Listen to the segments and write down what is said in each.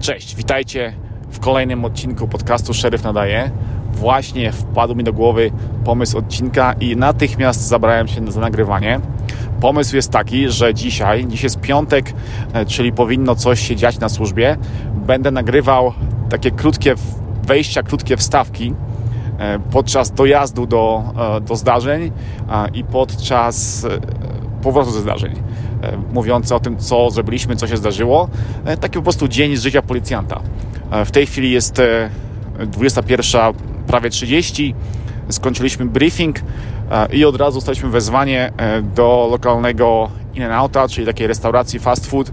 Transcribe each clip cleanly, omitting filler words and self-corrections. Cześć, witajcie w kolejnym odcinku podcastu Szeryf Nadaje. Właśnie wpadł mi do głowy pomysł odcinka i natychmiast zabrałem się za nagrywanie. Pomysł jest taki, że dziś jest piątek, czyli powinno coś się dziać na służbie. Będę nagrywał takie krótkie wejścia, krótkie wstawki podczas dojazdu do zdarzeń i podczas powrotu ze zdarzeń, mówiące o tym, co zrobiliśmy, co się zdarzyło. Taki po prostu dzień z życia policjanta. W tej chwili jest 21, prawie 30. Skończyliśmy briefing i od razu dostaliśmy wezwanie do lokalnego In-N-Outa, czyli takiej restauracji fast food,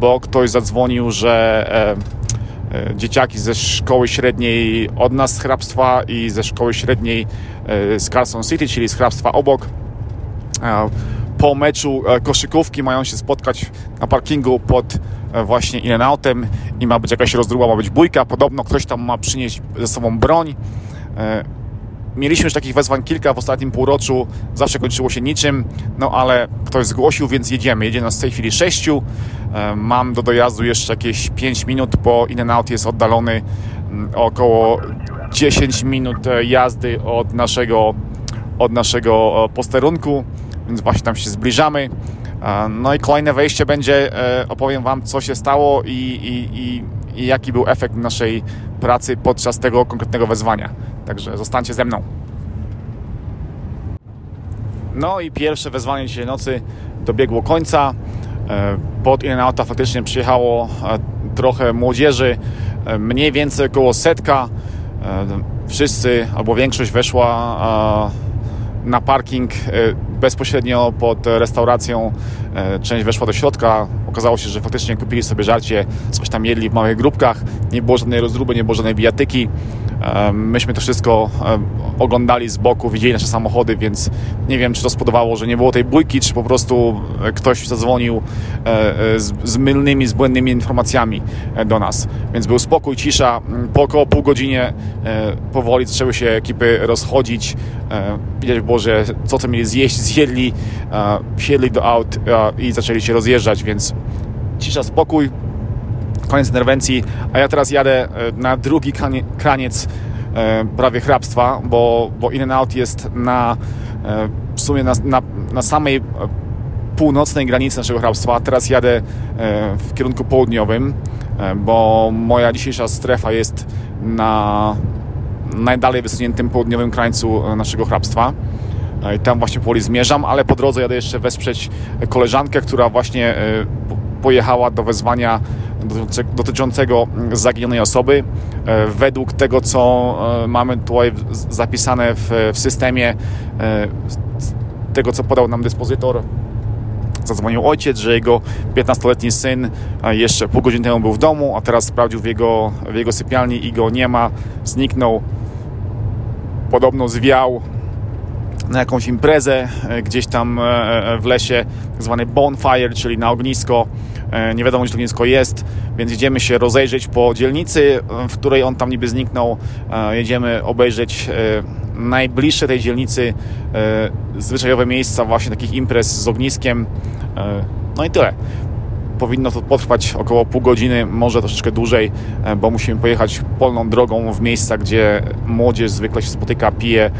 bo ktoś zadzwonił, że dzieciaki ze szkoły średniej od nas z hrabstwa i ze szkoły średniej z Carson City, czyli z hrabstwa obok, po meczu koszykówki mają się spotkać na parkingu pod właśnie In-N-Outem i ma być jakaś rozdruba, ma być bójka. Podobno ktoś tam ma przynieść ze sobą broń. Mieliśmy już takich wezwań kilka w ostatnim półroczu. Zawsze kończyło się niczym, no ale ktoś zgłosił, więc jedziemy. Jedzie nas w tej chwili 6. Mam do dojazdu jeszcze jakieś 5 minut, bo In-N-Out jest oddalony około 10 minut jazdy od naszego posterunku. Więc właśnie tam się zbliżamy. No i kolejne wejście będzie, opowiem Wam, co się stało i jaki był efekt naszej pracy podczas tego konkretnego wezwania. Także zostańcie ze mną. No i pierwsze wezwanie dzisiaj nocy dobiegło końca. Pod In-N-Outa faktycznie przyjechało trochę młodzieży, mniej więcej około 100. Wszyscy albo większość weszła na parking bezpośrednio pod restauracją, część weszła do środka. Okazało się, że faktycznie kupili sobie żarcie, coś tam jedli w małych grupkach, nie było żadnej rozruby, nie było żadnej bijatyki. Myśmy to wszystko oglądali z boku, widzieli nasze samochody, więc nie wiem, czy to spodobało, że nie było tej bójki, czy po prostu ktoś zadzwonił z mylnymi, z błędnymi informacjami do nas. Więc był spokój, cisza. Po około pół godzinie powoli zaczęły się ekipy rozchodzić. Widać było, że co mieli zjeść, zjedli, wsiedli do aut i zaczęli się rozjeżdżać, więc cisza, spokój. Koniec interwencji, a ja teraz jadę na drugi kraniec prawie hrabstwa, bo In-N-Out jest w sumie na samej północnej granicy naszego hrabstwa, a teraz jadę w kierunku południowym, bo moja dzisiejsza strefa jest na najdalej wysuniętym południowym krańcu naszego hrabstwa. I tam właśnie powoli zmierzam, ale po drodze jadę jeszcze wesprzeć koleżankę, która właśnie pojechała do wezwania dotyczącego zaginionej osoby. Według tego, co mamy tutaj zapisane w systemie, tego, co podał nam dyspozytor, zadzwonił ojciec, że jego 15-letni syn jeszcze pół godziny temu był w domu, a teraz sprawdził w jego sypialni i go nie ma. Zniknął, podobno zwiał na jakąś imprezę gdzieś tam w lesie, tak zwany bonfire, czyli na ognisko. Nie wiadomo, gdzie to ognisko jest, więc jedziemy się rozejrzeć po dzielnicy, w której on tam niby zniknął. Jedziemy obejrzeć najbliższe tej dzielnicy zwyczajowe miejsca właśnie takich imprez z ogniskiem. No i tyle. Powinno to potrwać około pół godziny, może troszeczkę dłużej, bo musimy pojechać polną drogą w miejsca, gdzie młodzież zwykle się spotyka, pije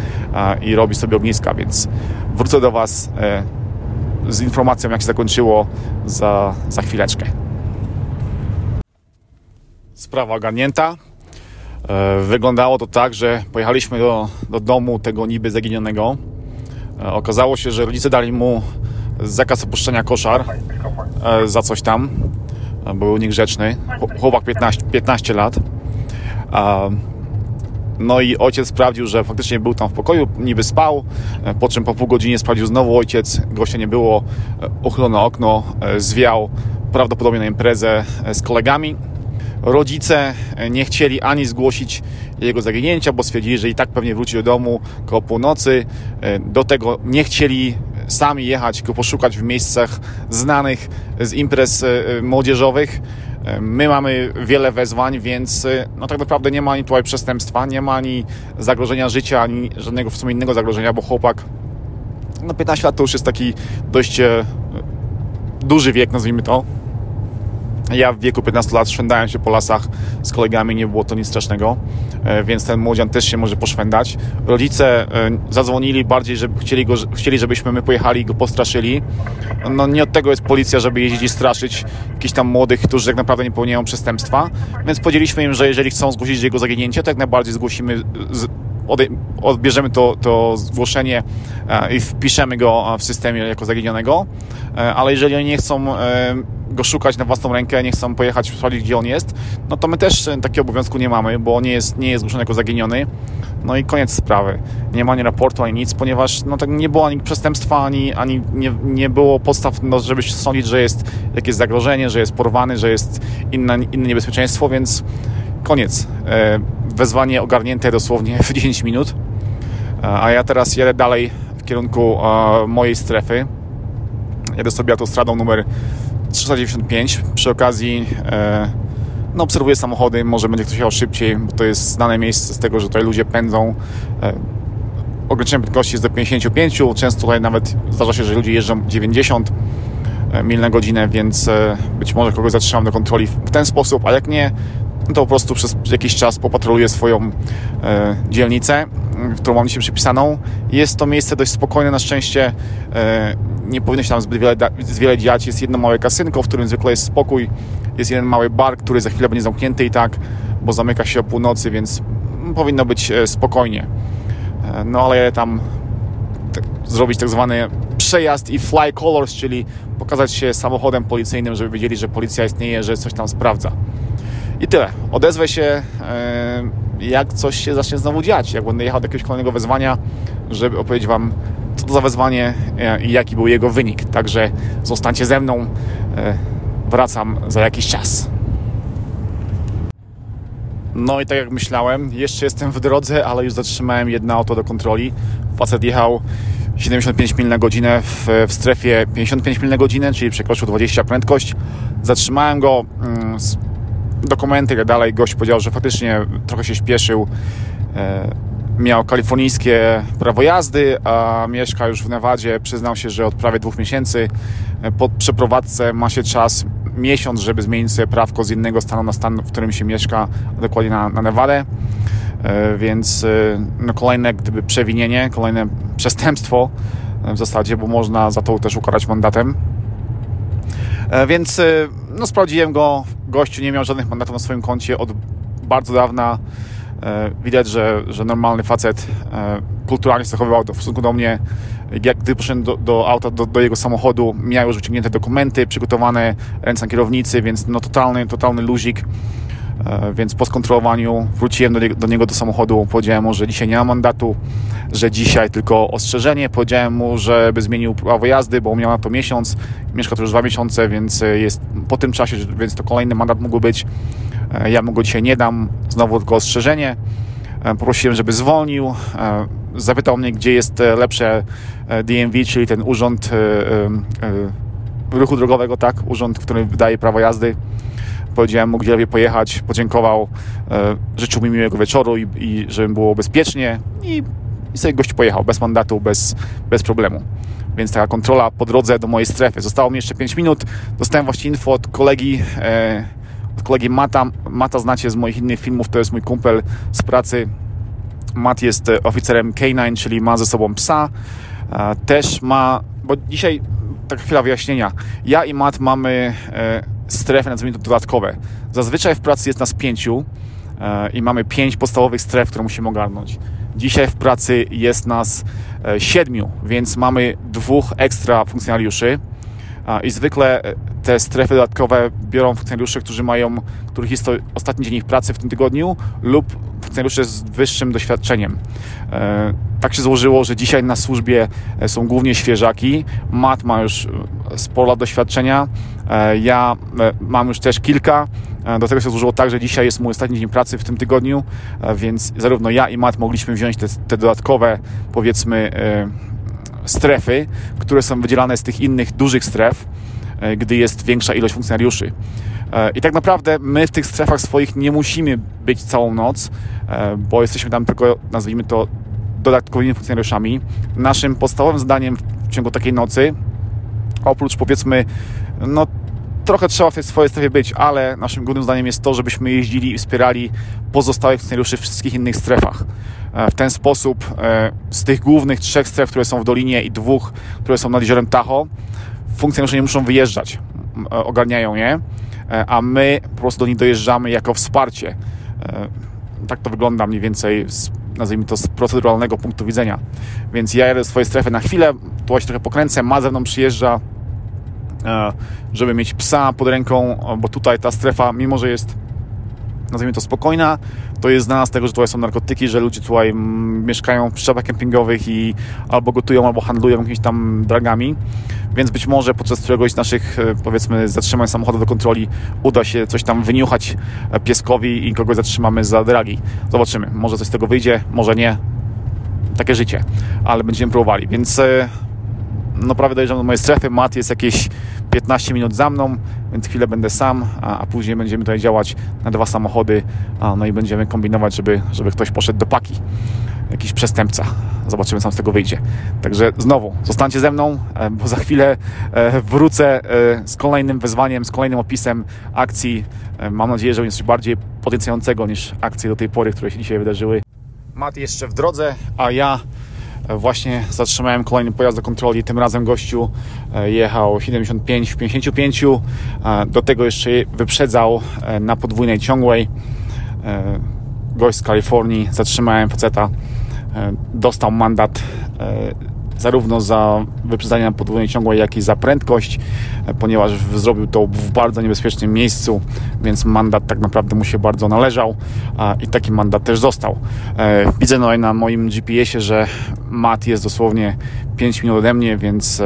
i robi sobie ogniska, więc wrócę do Was z informacją, jak się zakończyło za chwileczkę. Sprawa ogarnięta. Wyglądało to tak, że pojechaliśmy do domu tego niby zaginionego. Okazało się, że rodzice dali mu zakaz opuszczenia koszar za coś tam, był niegrzeczny chłopak, 15 lat. No i ojciec sprawdził, że faktycznie był tam w pokoju, niby spał, po czym po pół godzinie sprawdził znowu ojciec, gościa nie było, uchylone okno, zwiał prawdopodobnie na imprezę z kolegami. Rodzice nie chcieli ani zgłosić jego zaginięcia, bo stwierdzili, że i tak pewnie wróci do domu koło północy. Do tego nie chcieli sami jechać go poszukać w miejscach znanych z imprez młodzieżowych. My mamy wiele wezwań, więc no tak naprawdę nie ma ani tutaj przestępstwa, nie ma ani zagrożenia życia, ani żadnego w sumie innego zagrożenia, bo chłopak, no 15 lat to już jest taki dość duży wiek, nazwijmy to. Ja w wieku 15 lat szwendałem się po lasach z kolegami, nie było to nic strasznego, więc ten młodzian też się może poszwendać. Rodzice zadzwonili bardziej, żeby chcieli, żebyśmy my pojechali i go postraszyli. No nie od tego jest policja, żeby jeździć i straszyć jakichś tam młodych, którzy tak naprawdę nie popełniają przestępstwa, więc powiedzieliśmy im, że jeżeli chcą zgłosić jego zaginięcie, to jak najbardziej zgłosimy, odbierzemy to zgłoszenie i wpiszemy go w systemie jako zaginionego, ale jeżeli oni nie chcą go szukać na własną rękę, nie chcą pojechać, sprawdzić, gdzie on jest, no to my też takiego obowiązku nie mamy, bo nie jest zgłoszony jako zaginiony. No i koniec sprawy. Nie ma ani raportu, ani nic, ponieważ no, tak nie było ani przestępstwa, ani nie było podstaw, no, żeby się sądzić, że jest jakieś zagrożenie, że jest porwany, że jest inne niebezpieczeństwo, więc koniec. Wezwanie ogarnięte dosłownie w 10 minut, a ja teraz jadę dalej w kierunku mojej strefy. Jadę sobie autostradą numer 395. Przy okazji obserwuję samochody, może będzie ktoś jechał szybciej, bo to jest znane miejsce z tego, że tutaj ludzie pędzą. Ograniczenie prędkości jest do 55, często tutaj nawet zdarza się, że ludzie jeżdżą 90 mil na godzinę, więc być może kogoś zatrzymam do kontroli w ten sposób, a jak nie, to po prostu przez jakiś czas popatruję swoją dzielnicę, którą mam dzisiaj przypisaną. Jest to miejsce dość spokojne, na szczęście nie powinno się tam zbyt wiele dziać. Jest jedno małe kasynko, w którym zwykle jest spokój. Jest jeden mały bar, który za chwilę będzie zamknięty i tak, bo zamyka się o północy, więc powinno być spokojnie. No ale tam zrobić tak zwany przejazd i fly colors, czyli pokazać się samochodem policyjnym, żeby wiedzieli, że policja istnieje, że coś tam sprawdza. I tyle. Odezwę się, jak coś się zacznie znowu dziać, jak będę jechał do jakiegoś kolejnego wezwania, żeby opowiedzieć Wam, co to za wezwanie i jaki był jego wynik. Także zostańcie ze mną. Wracam za jakiś czas. No i tak jak myślałem, jeszcze jestem w drodze, ale już zatrzymałem jedno auto do kontroli. Facet jechał 75 mil na godzinę w strefie 55 mil na godzinę, czyli przekroczył 20 prędkość. Zatrzymałem go, dokumenty i tak dalej. Gość powiedział, że faktycznie trochę się śpieszył, miał kalifornijskie prawo jazdy, a mieszka już w Nevadzie. Przyznał się, że od prawie 2 miesięcy po przeprowadzce ma się czas miesiąc, żeby zmienić sobie prawko z innego stanu na stan, w którym się mieszka, dokładnie na Nevadę, więc no kolejne przewinienie, kolejne przestępstwo w zasadzie, bo można za to też ukarać mandatem. Więc no, sprawdziłem go, gościu nie miał żadnych mandatów na swoim koncie od bardzo dawna. Widać, że normalny facet, kulturalnie zachowywał to w stosunku do mnie. Jak gdy poszedłem do auta, do jego samochodu, miał już wyciągnięte dokumenty, przygotowane ręce na kierownicy, więc no totalny luzik. Więc po skontrolowaniu wróciłem do niego do samochodu, powiedziałem mu, że dzisiaj nie ma mandatu, że dzisiaj tylko ostrzeżenie, powiedziałem mu, żeby zmienił prawo jazdy, bo miał na to miesiąc, mieszka tu już 2 miesiące, więc jest po tym czasie, więc to kolejny mandat mógł być, ja mu go dzisiaj nie dam, znowu tylko ostrzeżenie. Poprosiłem, żeby zwolnił, zapytał mnie, gdzie jest lepsze DMV, czyli ten urząd ruchu drogowego, tak, urząd, który wydaje prawo jazdy. Powiedziałem mu, gdzie lepiej pojechać, podziękował, życzył mi miłego wieczoru i żeby było bezpiecznie i sobie gość pojechał, bez mandatu, bez problemu. Więc taka kontrola po drodze do mojej strefy. Zostało mi jeszcze 5 minut, dostałem właśnie info od kolegi Mata. Mata znacie z moich innych filmów, to jest mój kumpel z pracy. Mat jest oficerem K9, czyli ma ze sobą psa. Też ma, bo dzisiaj taka chwila wyjaśnienia. Ja i Mat mamy strefy, nazwijmy to dodatkowe. Zazwyczaj w pracy jest nas 5 i mamy 5 podstawowych stref, które musimy ogarnąć. Dzisiaj w pracy jest nas 7, więc mamy 2 ekstra funkcjonariuszy i zwykle te strefy dodatkowe biorą funkcjonariuszy, których jest to ostatni dzień ich pracy w tym tygodniu lub funkcjonariusze z wyższym doświadczeniem. Tak się złożyło, że dzisiaj na służbie są głównie świeżaki. Mat ma już sporo lat doświadczenia, ja mam już też kilka. Do tego się złożyło tak, że dzisiaj jest mój ostatni dzień pracy w tym tygodniu, więc zarówno ja i Mat mogliśmy wziąć te dodatkowe, powiedzmy, strefy, które są wydzielane z tych innych dużych stref, gdy jest większa ilość funkcjonariuszy. I tak naprawdę my w tych strefach swoich nie musimy być całą noc, bo jesteśmy tam tylko, nazwijmy to, dodatkowymi funkcjonariuszami. Naszym podstawowym zadaniem w ciągu takiej nocy, oprócz, powiedzmy, no trochę trzeba w tej swojej strefie być, ale naszym głównym zdaniem jest to, żebyśmy jeździli i wspierali pozostałych funkcjonariuszy w wszystkich innych strefach. W ten sposób z tych głównych 3 stref, które są w Dolinie i 2, które są nad jeziorem Tahoe, funkcjonariusze nie muszą wyjeżdżać, ogarniają je, a my po prostu do nich dojeżdżamy jako wsparcie. Tak to wygląda mniej więcej, nazwijmy to, z proceduralnego punktu widzenia. Więc ja jadę do swojej strefy na chwilę, tu się trochę pokręcę, Mat ze mną przyjeżdża, żeby mieć psa pod ręką, bo tutaj ta strefa, mimo że jest, nazwijmy to, spokojna, to jest znana z tego, że tutaj są narkotyki, że ludzie tutaj mieszkają w przyczepach kempingowych i albo gotują, albo handlują jakimiś tam dragami, więc być może podczas któregoś z naszych, powiedzmy, zatrzymań samochodu do kontroli uda się coś tam wyniuchać pieskowi i kogoś zatrzymamy za dragi. Zobaczymy, może coś z tego wyjdzie, może nie. Takie życie, ale będziemy próbowali, więc no prawie dojeżdżam do mojej strefy, Mat jest jakieś 15 minut za mną, więc chwilę będę sam, a później będziemy tutaj działać na 2 samochody, no i będziemy kombinować, żeby ktoś poszedł do paki, jakiś przestępca, zobaczymy, co z tego wyjdzie. Także znowu, zostańcie ze mną, bo za chwilę wrócę z kolejnym wyzwaniem, z kolejnym opisem akcji, mam nadzieję, że jest coś bardziej potencjującego niż akcje do tej pory, które się dzisiaj wydarzyły. Mat jeszcze w drodze, a ja właśnie zatrzymałem kolejny pojazd do kontroli. Tym razem gościu jechał 75 w 55, do tego jeszcze wyprzedzał na podwójnej ciągłej. Gość z Kalifornii, zatrzymałem faceta, dostał mandat zarówno za wyprzedzanie na podwójnej ciągłej, jak i za prędkość, ponieważ zrobił to w bardzo niebezpiecznym miejscu, więc mandat tak naprawdę mu się bardzo należał i taki mandat też został. Widzę no i na moim GPS-ie, że Mat jest dosłownie 5 minut ode mnie, więc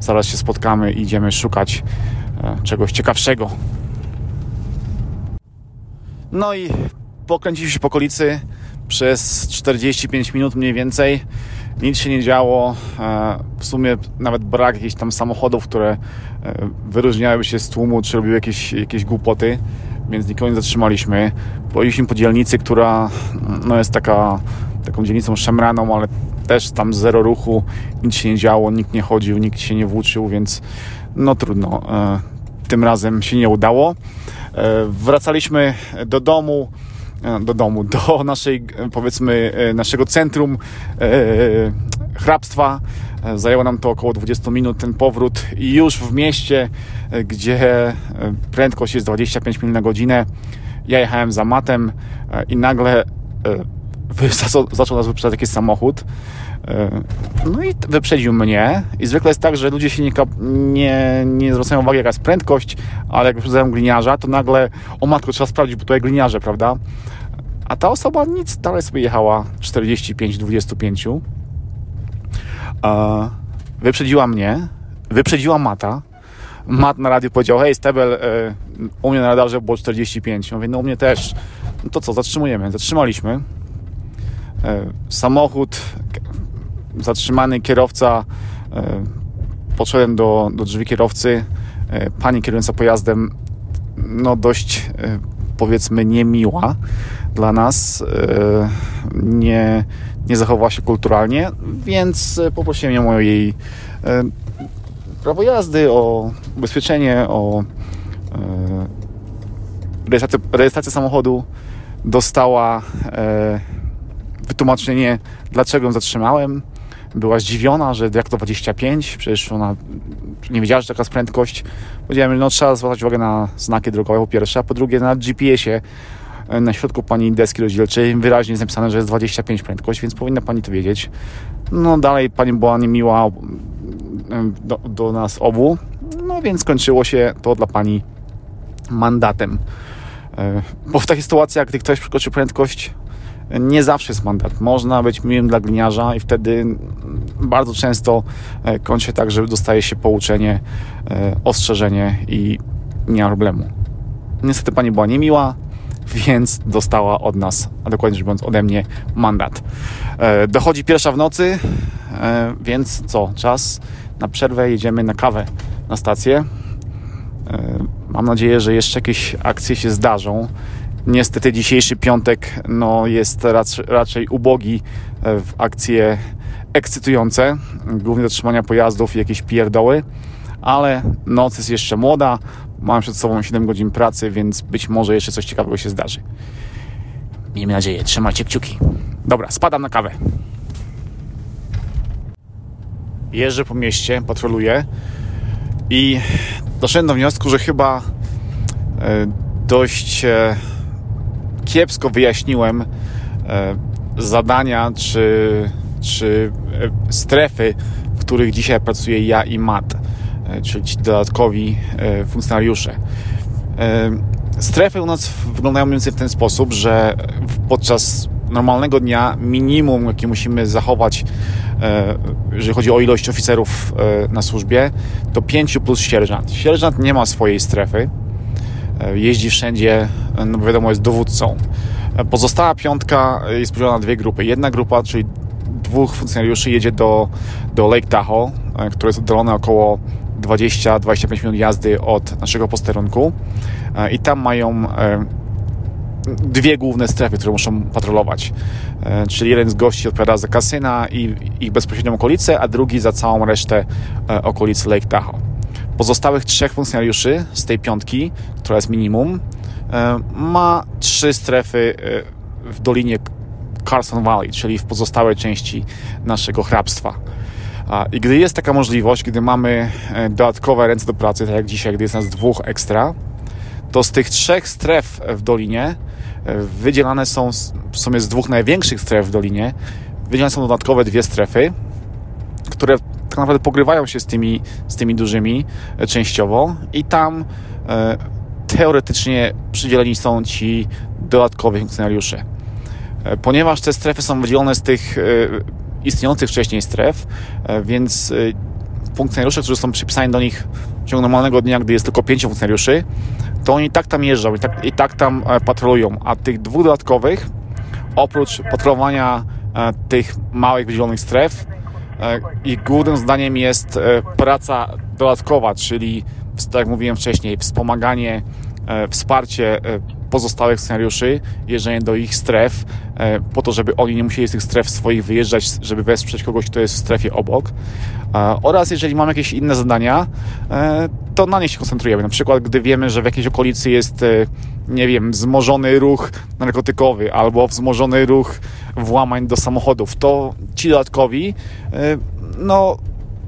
zaraz się spotkamy i idziemy szukać czegoś ciekawszego. No i pokręciliśmy się po okolicy przez 45 minut mniej więcej. Nic się nie działo, w sumie nawet brak jakichś tam samochodów, które wyróżniały się z tłumu, czy robiły jakieś głupoty, więc nikogo nie zatrzymaliśmy. Pojeździliśmy po dzielnicy, która no jest taką dzielnicą szemraną, ale też tam zero ruchu, nic się nie działo, nikt nie chodził, nikt się nie włóczył, więc no trudno, tym razem się nie udało. Wracaliśmy do domu, do naszej, powiedzmy, naszego centrum hrabstwa. Zajęło nam to około 20 minut ten powrót i już w mieście, gdzie prędkość jest 25 mil na godzinę, ja jechałem za Matem i nagle zaczął nas wyprzedzać jakiś samochód. No i wyprzedził mnie i zwykle jest tak, że ludzie się nie zwracają uwagi, jaka jest prędkość, ale jak wyprzedzają gliniarza, to nagle o matko, trzeba sprawdzić, bo tutaj gliniarze, prawda? A ta osoba nic, dalej sobie jechała 45-25, wyprzedziła mnie, wyprzedziła Mata. Mat na radiu powiedział: hej Stebel, u mnie na radarze było 45. Ja mówię: no u mnie też. No to co, zatrzymujemy. Zatrzymaliśmy samochód, zatrzymany kierowca, podszedłem do drzwi kierowcy, pani kierująca pojazdem, no dość, powiedzmy, niemiła dla nas, nie zachowała się kulturalnie, więc poprosiłem ją o jej prawo jazdy, o ubezpieczenie, o rejestrację samochodu. Dostała wytłumaczenie, dlaczego ją zatrzymałem. Była zdziwiona, że jak to 25, przecież ona nie wiedziała, że taka jest prędkość. Powiedziałem, że no, trzeba zwracać uwagę na znaki drogowe po pierwsze, a po drugie na GPS-ie. Na środku pani deski rozdzielczej wyraźnie jest napisane, że jest 25 prędkość, więc powinna pani to wiedzieć. No dalej pani była niemiła do nas obu, no więc skończyło się to dla pani mandatem. Bo w takich sytuacjach, gdy ktoś przekroczy prędkość, nie zawsze jest mandat. Można być miłym dla gliniarza i wtedy bardzo często kończy się tak, że dostaje się pouczenie, ostrzeżenie i nie ma problemu. Niestety pani była niemiła, więc dostała od nas, a dokładnie rzecz biorąc ode mnie, mandat. Dochodzi 1:00 w nocy, więc co? Czas na przerwę, jedziemy na kawę na stację. Mam nadzieję, że jeszcze jakieś akcje się zdarzą. Niestety dzisiejszy piątek no, jest raczej ubogi w akcje ekscytujące, głównie zatrzymania pojazdów i jakieś pierdoły, ale noc jest jeszcze młoda, Mam przed sobą 7 godzin pracy, więc być może jeszcze coś ciekawego się zdarzy. Miejmy nadzieję, trzymajcie kciuki. Dobra, spadam na kawę. Jeżdżę po mieście, patroluję i doszedłem do wniosku, że chyba dość kiepsko wyjaśniłem zadania czy strefy, w których dzisiaj pracuję ja i Mat, czyli ci dodatkowi funkcjonariusze. Strefy u nas wyglądają mniej więcej w ten sposób, że podczas normalnego dnia minimum, jakie musimy zachować, jeżeli chodzi o ilość oficerów na służbie, to 5 plus sierżant. Sierżant nie ma swojej strefy, jeździ wszędzie, no bo wiadomo, jest dowódcą. Pozostała piątka jest podzielona na dwie grupy. Jedna grupa, czyli dwóch funkcjonariuszy, jedzie do Lake Tahoe, które jest oddalone około 20-25 minut jazdy od naszego posterunku, i tam mają dwie główne strefy, które muszą patrolować. Czyli jeden z gości odpowiada za kasyna i ich bezpośrednią okolicę, a drugi za całą resztę okolic Lake Tahoe. Pozostałych trzech funkcjonariuszy z tej piątki, która jest minimum, ma trzy strefy w dolinie Carson Valley, czyli w pozostałej części naszego hrabstwa. I gdy jest taka możliwość, gdy mamy dodatkowe ręce do pracy, tak jak dzisiaj, gdy jest nas dwóch ekstra, to z tych trzech stref w dolinie wydzielane są, w sumie z dwóch największych stref w dolinie, wydzielane są dodatkowe dwie strefy, które tak naprawdę pokrywają się z tymi dużymi częściowo, i tam teoretycznie przydzieleni są ci dodatkowi funkcjonariusze. Ponieważ te strefy są wydzielone z tych istniejących wcześniej stref, więc funkcjonariusze, którzy są przypisani do nich w ciągu normalnego dnia, gdy jest tylko 5 funkcjonariuszy, to oni i tak tam jeżdżą, i tak tam patrolują, a tych dwóch dodatkowych, oprócz patrolowania tych małych wydzielonych stref, ich głównym zadaniem jest praca dodatkowa, czyli, tak jak mówiłem wcześniej, wspomaganie, wsparcie pozostałych funkcjonariuszy, jeżdżenie do ich stref, po to, żeby oni nie musieli z tych stref swoich wyjeżdżać, żeby wesprzeć kogoś, kto jest w strefie obok. Oraz jeżeli mamy jakieś inne zadania, to na nie się koncentrujemy. Na przykład, gdy wiemy, że w jakiejś okolicy jest, nie wiem, wzmożony ruch narkotykowy albo wzmożony ruch włamań do samochodów, to ci dodatkowi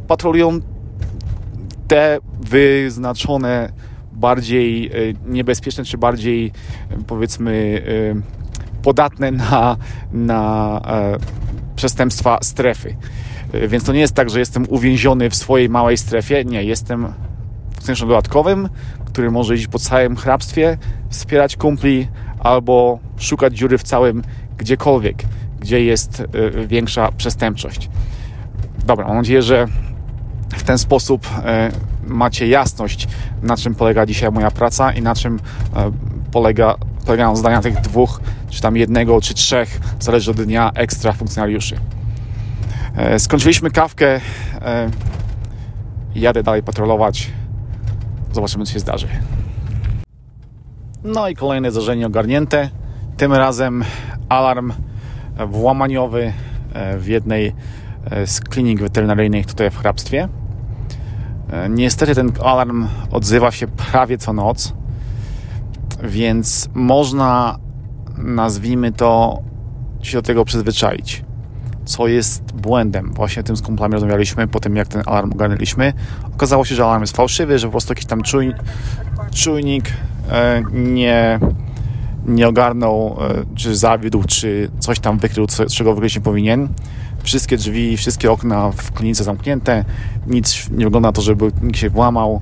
patrolują te wyznaczone bardziej niebezpieczne, czy bardziej, powiedzmy, podatne na przestępstwa strefy. Więc to nie jest tak, że jestem uwięziony w swojej małej strefie. Nie, jestem funkcjonariuszem dodatkowym, który może iść po całym hrabstwie, wspierać kumpli albo szukać dziury w całym gdziekolwiek, gdzie jest większa przestępczość. Dobra, mam nadzieję, że w ten sposób macie jasność, na czym polega dzisiaj moja praca i na czym polegają zadania tych dwóch, czy tam jednego, czy trzech, zależy od dnia, ekstra funkcjonariuszy. Skończyliśmy kawkę, jadę dalej patrolować, zobaczymy, co się zdarzy. No i kolejne zdarzenie ogarnięte, tym razem alarm włamaniowy w jednej z klinik weterynaryjnych tutaj w hrabstwie. Niestety ten alarm odzywa się prawie co noc, więc można, nazwijmy to, się do tego przyzwyczaić, co jest błędem. Właśnie o tym z kumplami rozmawialiśmy po tym, jak ten alarm ogarnęliśmy. Okazało się, że alarm jest fałszywy, że po prostu jakiś tam czujnik nie ogarnął, czy zawiódł, czy coś tam wykrył, czego wykryć nie powinien. Wszystkie drzwi, wszystkie okna w klinice zamknięte, nic nie wygląda na to, żeby nikt się włamał,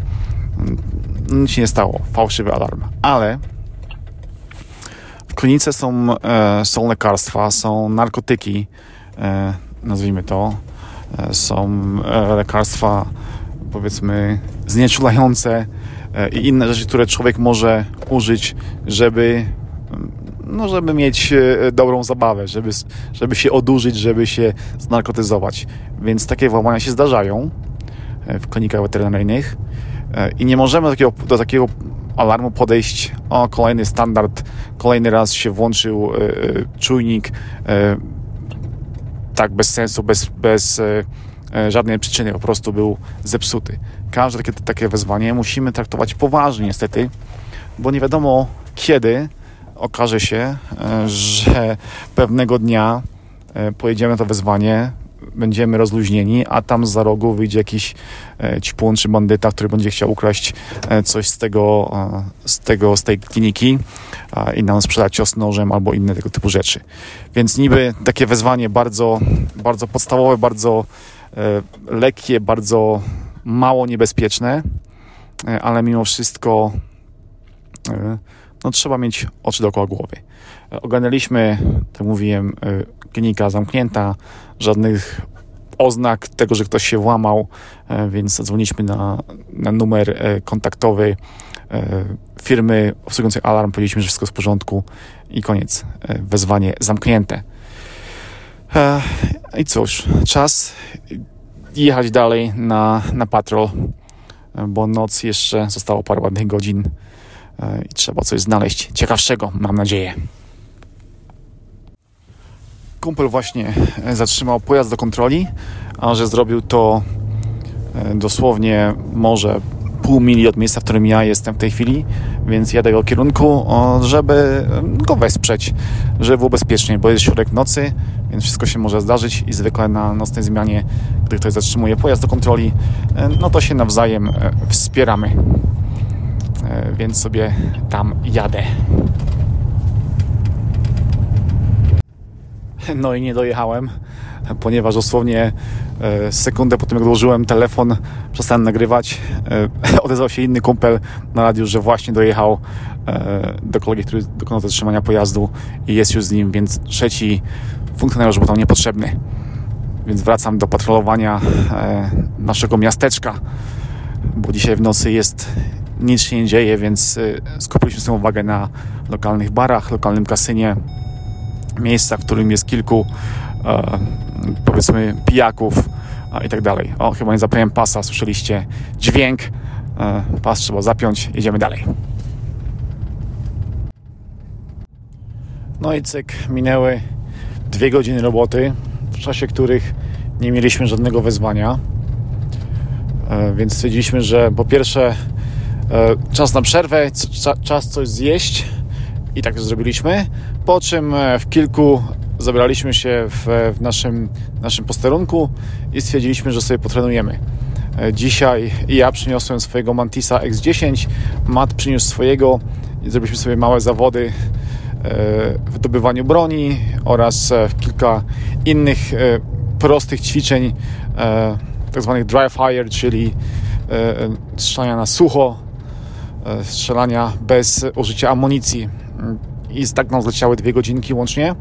nic się nie stało, fałszywy alarm. Ale w klinice są lekarstwa, są narkotyki, nazwijmy to, są lekarstwa, powiedzmy, znieczulające i inne rzeczy, które człowiek może użyć, żeby mieć dobrą zabawę, żeby się odurzyć, żeby się znarkotyzować. Więc takie włamania się zdarzają w klinikach weterynaryjnych i nie możemy do takiego alarmu podejść: o, kolejny standard, kolejny raz się włączył czujnik, tak bez sensu, bez żadnej przyczyny, po prostu był zepsuty. Każde takie wezwanie musimy traktować poważnie niestety, bo nie wiadomo kiedy okaże się, że pewnego dnia pojedziemy na to wezwanie, będziemy rozluźnieni, a tam za rogu wyjdzie jakiś ćpun czy bandyta, który będzie chciał ukraść coś z tej kliniki i nam sprzedać cios nożem albo inne tego typu rzeczy. Więc niby takie wezwanie bardzo, bardzo podstawowe, bardzo lekkie, bardzo mało niebezpieczne, ale mimo wszystko trzeba mieć oczy dookoła głowy. Ogarnęliśmy, tak mówiłem, klinika zamknięta, żadnych oznak tego, że ktoś się włamał, więc zadzwoniliśmy na numer kontaktowy firmy obsługującej alarm, powiedzieliśmy, że wszystko jest w porządku i koniec. Wezwanie zamknięte. I cóż, czas jechać dalej na patrol, bo noc jeszcze zostało parę ładnych godzin i trzeba coś znaleźć ciekawszego, mam nadzieję. Kumpel właśnie zatrzymał pojazd do kontroli, a że zrobił to dosłownie może pół mili od miejsca, w którym ja jestem w tej chwili, więc jadę w jego kierunku, żeby go wesprzeć, żeby było bezpiecznie, bo jest środek nocy, więc wszystko się może zdarzyć i zwykle na nocnej zmianie, gdy ktoś zatrzymuje pojazd do kontroli, to się nawzajem wspieramy. Więc sobie tam jadę. No i nie dojechałem, ponieważ dosłownie sekundę po tym, jak dołożyłem telefon, przestałem nagrywać, odezwał się inny kumpel na radiu, że właśnie dojechał do kolegi, który dokonał zatrzymania pojazdu i jest już z nim, więc trzeci funkcjonariusz był tam niepotrzebny. Więc wracam do patrolowania naszego miasteczka, bo dzisiaj w nocy jest... Nic się nie dzieje, więc skupiliśmy swoją uwagę na lokalnych barach, lokalnym kasynie, miejsca, w którym jest kilku, powiedzmy, pijaków i tak dalej. O, chyba nie zapiąłem pasa, słyszeliście dźwięk, pas trzeba zapiąć, jedziemy dalej. No i cyk, minęły 2 godziny roboty, w czasie których nie mieliśmy żadnego wezwania, więc stwierdziliśmy, że po pierwsze czas na przerwę, czas coś zjeść i tak to zrobiliśmy, po czym w kilku zabraliśmy się w naszym posterunku i stwierdziliśmy, że sobie potrenujemy. Dzisiaj ja przyniosłem swojego Mantisa X10, Mat przyniósł swojego i zrobiliśmy sobie małe zawody w zdobywaniu broni oraz kilka innych prostych ćwiczeń, tak zwanych dry fire, czyli strzelania na sucho, strzelania bez użycia amunicji i tak nam zleciały 2 godzinki łącznie,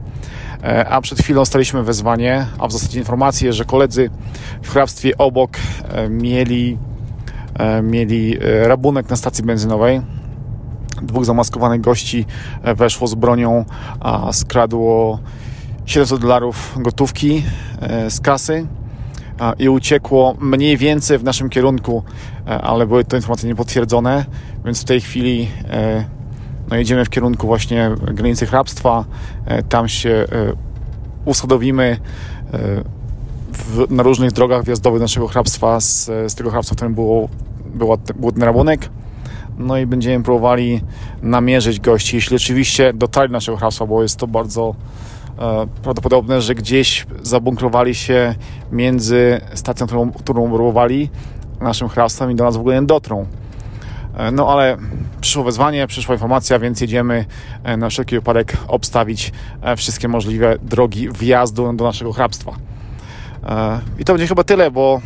a przed chwilą dostaliśmy wezwanie, a w zasadzie informację, że koledzy w hrabstwie obok mieli rabunek na stacji benzynowej. 2 zamaskowanych gości weszło z bronią, a skradło $700 gotówki z kasy i uciekło mniej więcej w naszym kierunku, ale były to informacje niepotwierdzone, więc w tej chwili jedziemy w kierunku właśnie granicy hrabstwa, tam się usadowimy na różnych drogach wjazdowych naszego hrabstwa, z tego hrabstwa, w którym był ten rabunek, i będziemy próbowali namierzyć gości, jeśli oczywiście dotarli do naszego hrabstwa, bo jest to bardzo prawdopodobne, że gdzieś zabunkrowali się między stacją, którą próbowali, naszym hrabstwem i do nas w ogóle nie dotrą. Ale przyszło wezwanie, przyszła informacja, więc jedziemy na wszelki wypadek obstawić wszystkie możliwe drogi wjazdu do naszego hrabstwa. I to będzie chyba tyle, bo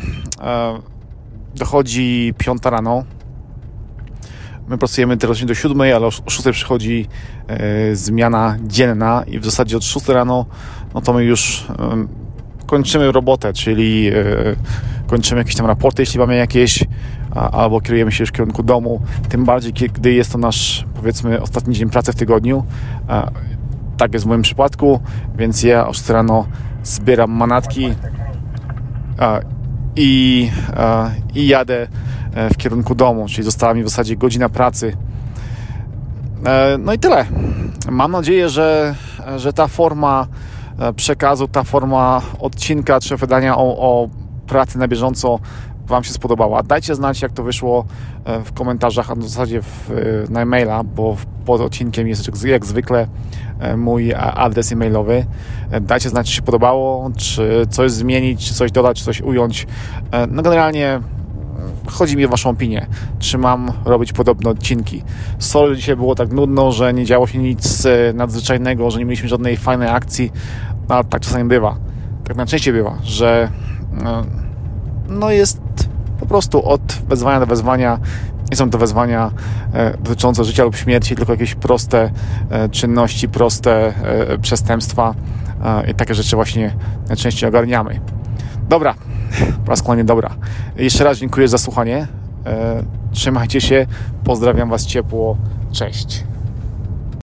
dochodzi 5:00 rano. My pracujemy teraz do 7:00, ale o 6:00 przychodzi zmiana dzienna i w zasadzie od 6:00 rano to my już kończymy robotę, czyli kończymy jakieś tam raporty, jeśli mamy jakieś, albo kierujemy się już w kierunku domu, tym bardziej, gdy jest to nasz, powiedzmy, ostatni dzień pracy w tygodniu. Tak jest w moim przypadku, więc ja o 6:00 rano zbieram manatki i jadę w kierunku domu, czyli została mi w zasadzie godzina pracy. I tyle. Mam nadzieję, że ta forma przekazu, ta forma odcinka czy wydania o pracy na bieżąco Wam się spodobała. Dajcie znać, jak to wyszło w komentarzach, a w zasadzie na e-maila, bo pod odcinkiem jest jak zwykle mój adres e-mailowy. Dajcie znać, czy się podobało, czy coś zmienić, czy coś dodać, czy coś ująć. No generalnie chodzi mi o Waszą opinię, czy mam robić podobne odcinki. Sorry, dzisiaj było tak nudno, że nie działo się nic nadzwyczajnego, że nie mieliśmy żadnej fajnej akcji, ale tak czasami bywa. Tak najczęściej bywa, że no jest po prostu od wezwania do wezwania. Nie są to wezwania dotyczące życia lub śmierci, tylko jakieś proste czynności, proste przestępstwa i takie rzeczy właśnie najczęściej ogarniamy. Dobra, po raz kolejny dobra. Jeszcze raz dziękuję za słuchanie. Trzymajcie się, pozdrawiam Was ciepło, cześć.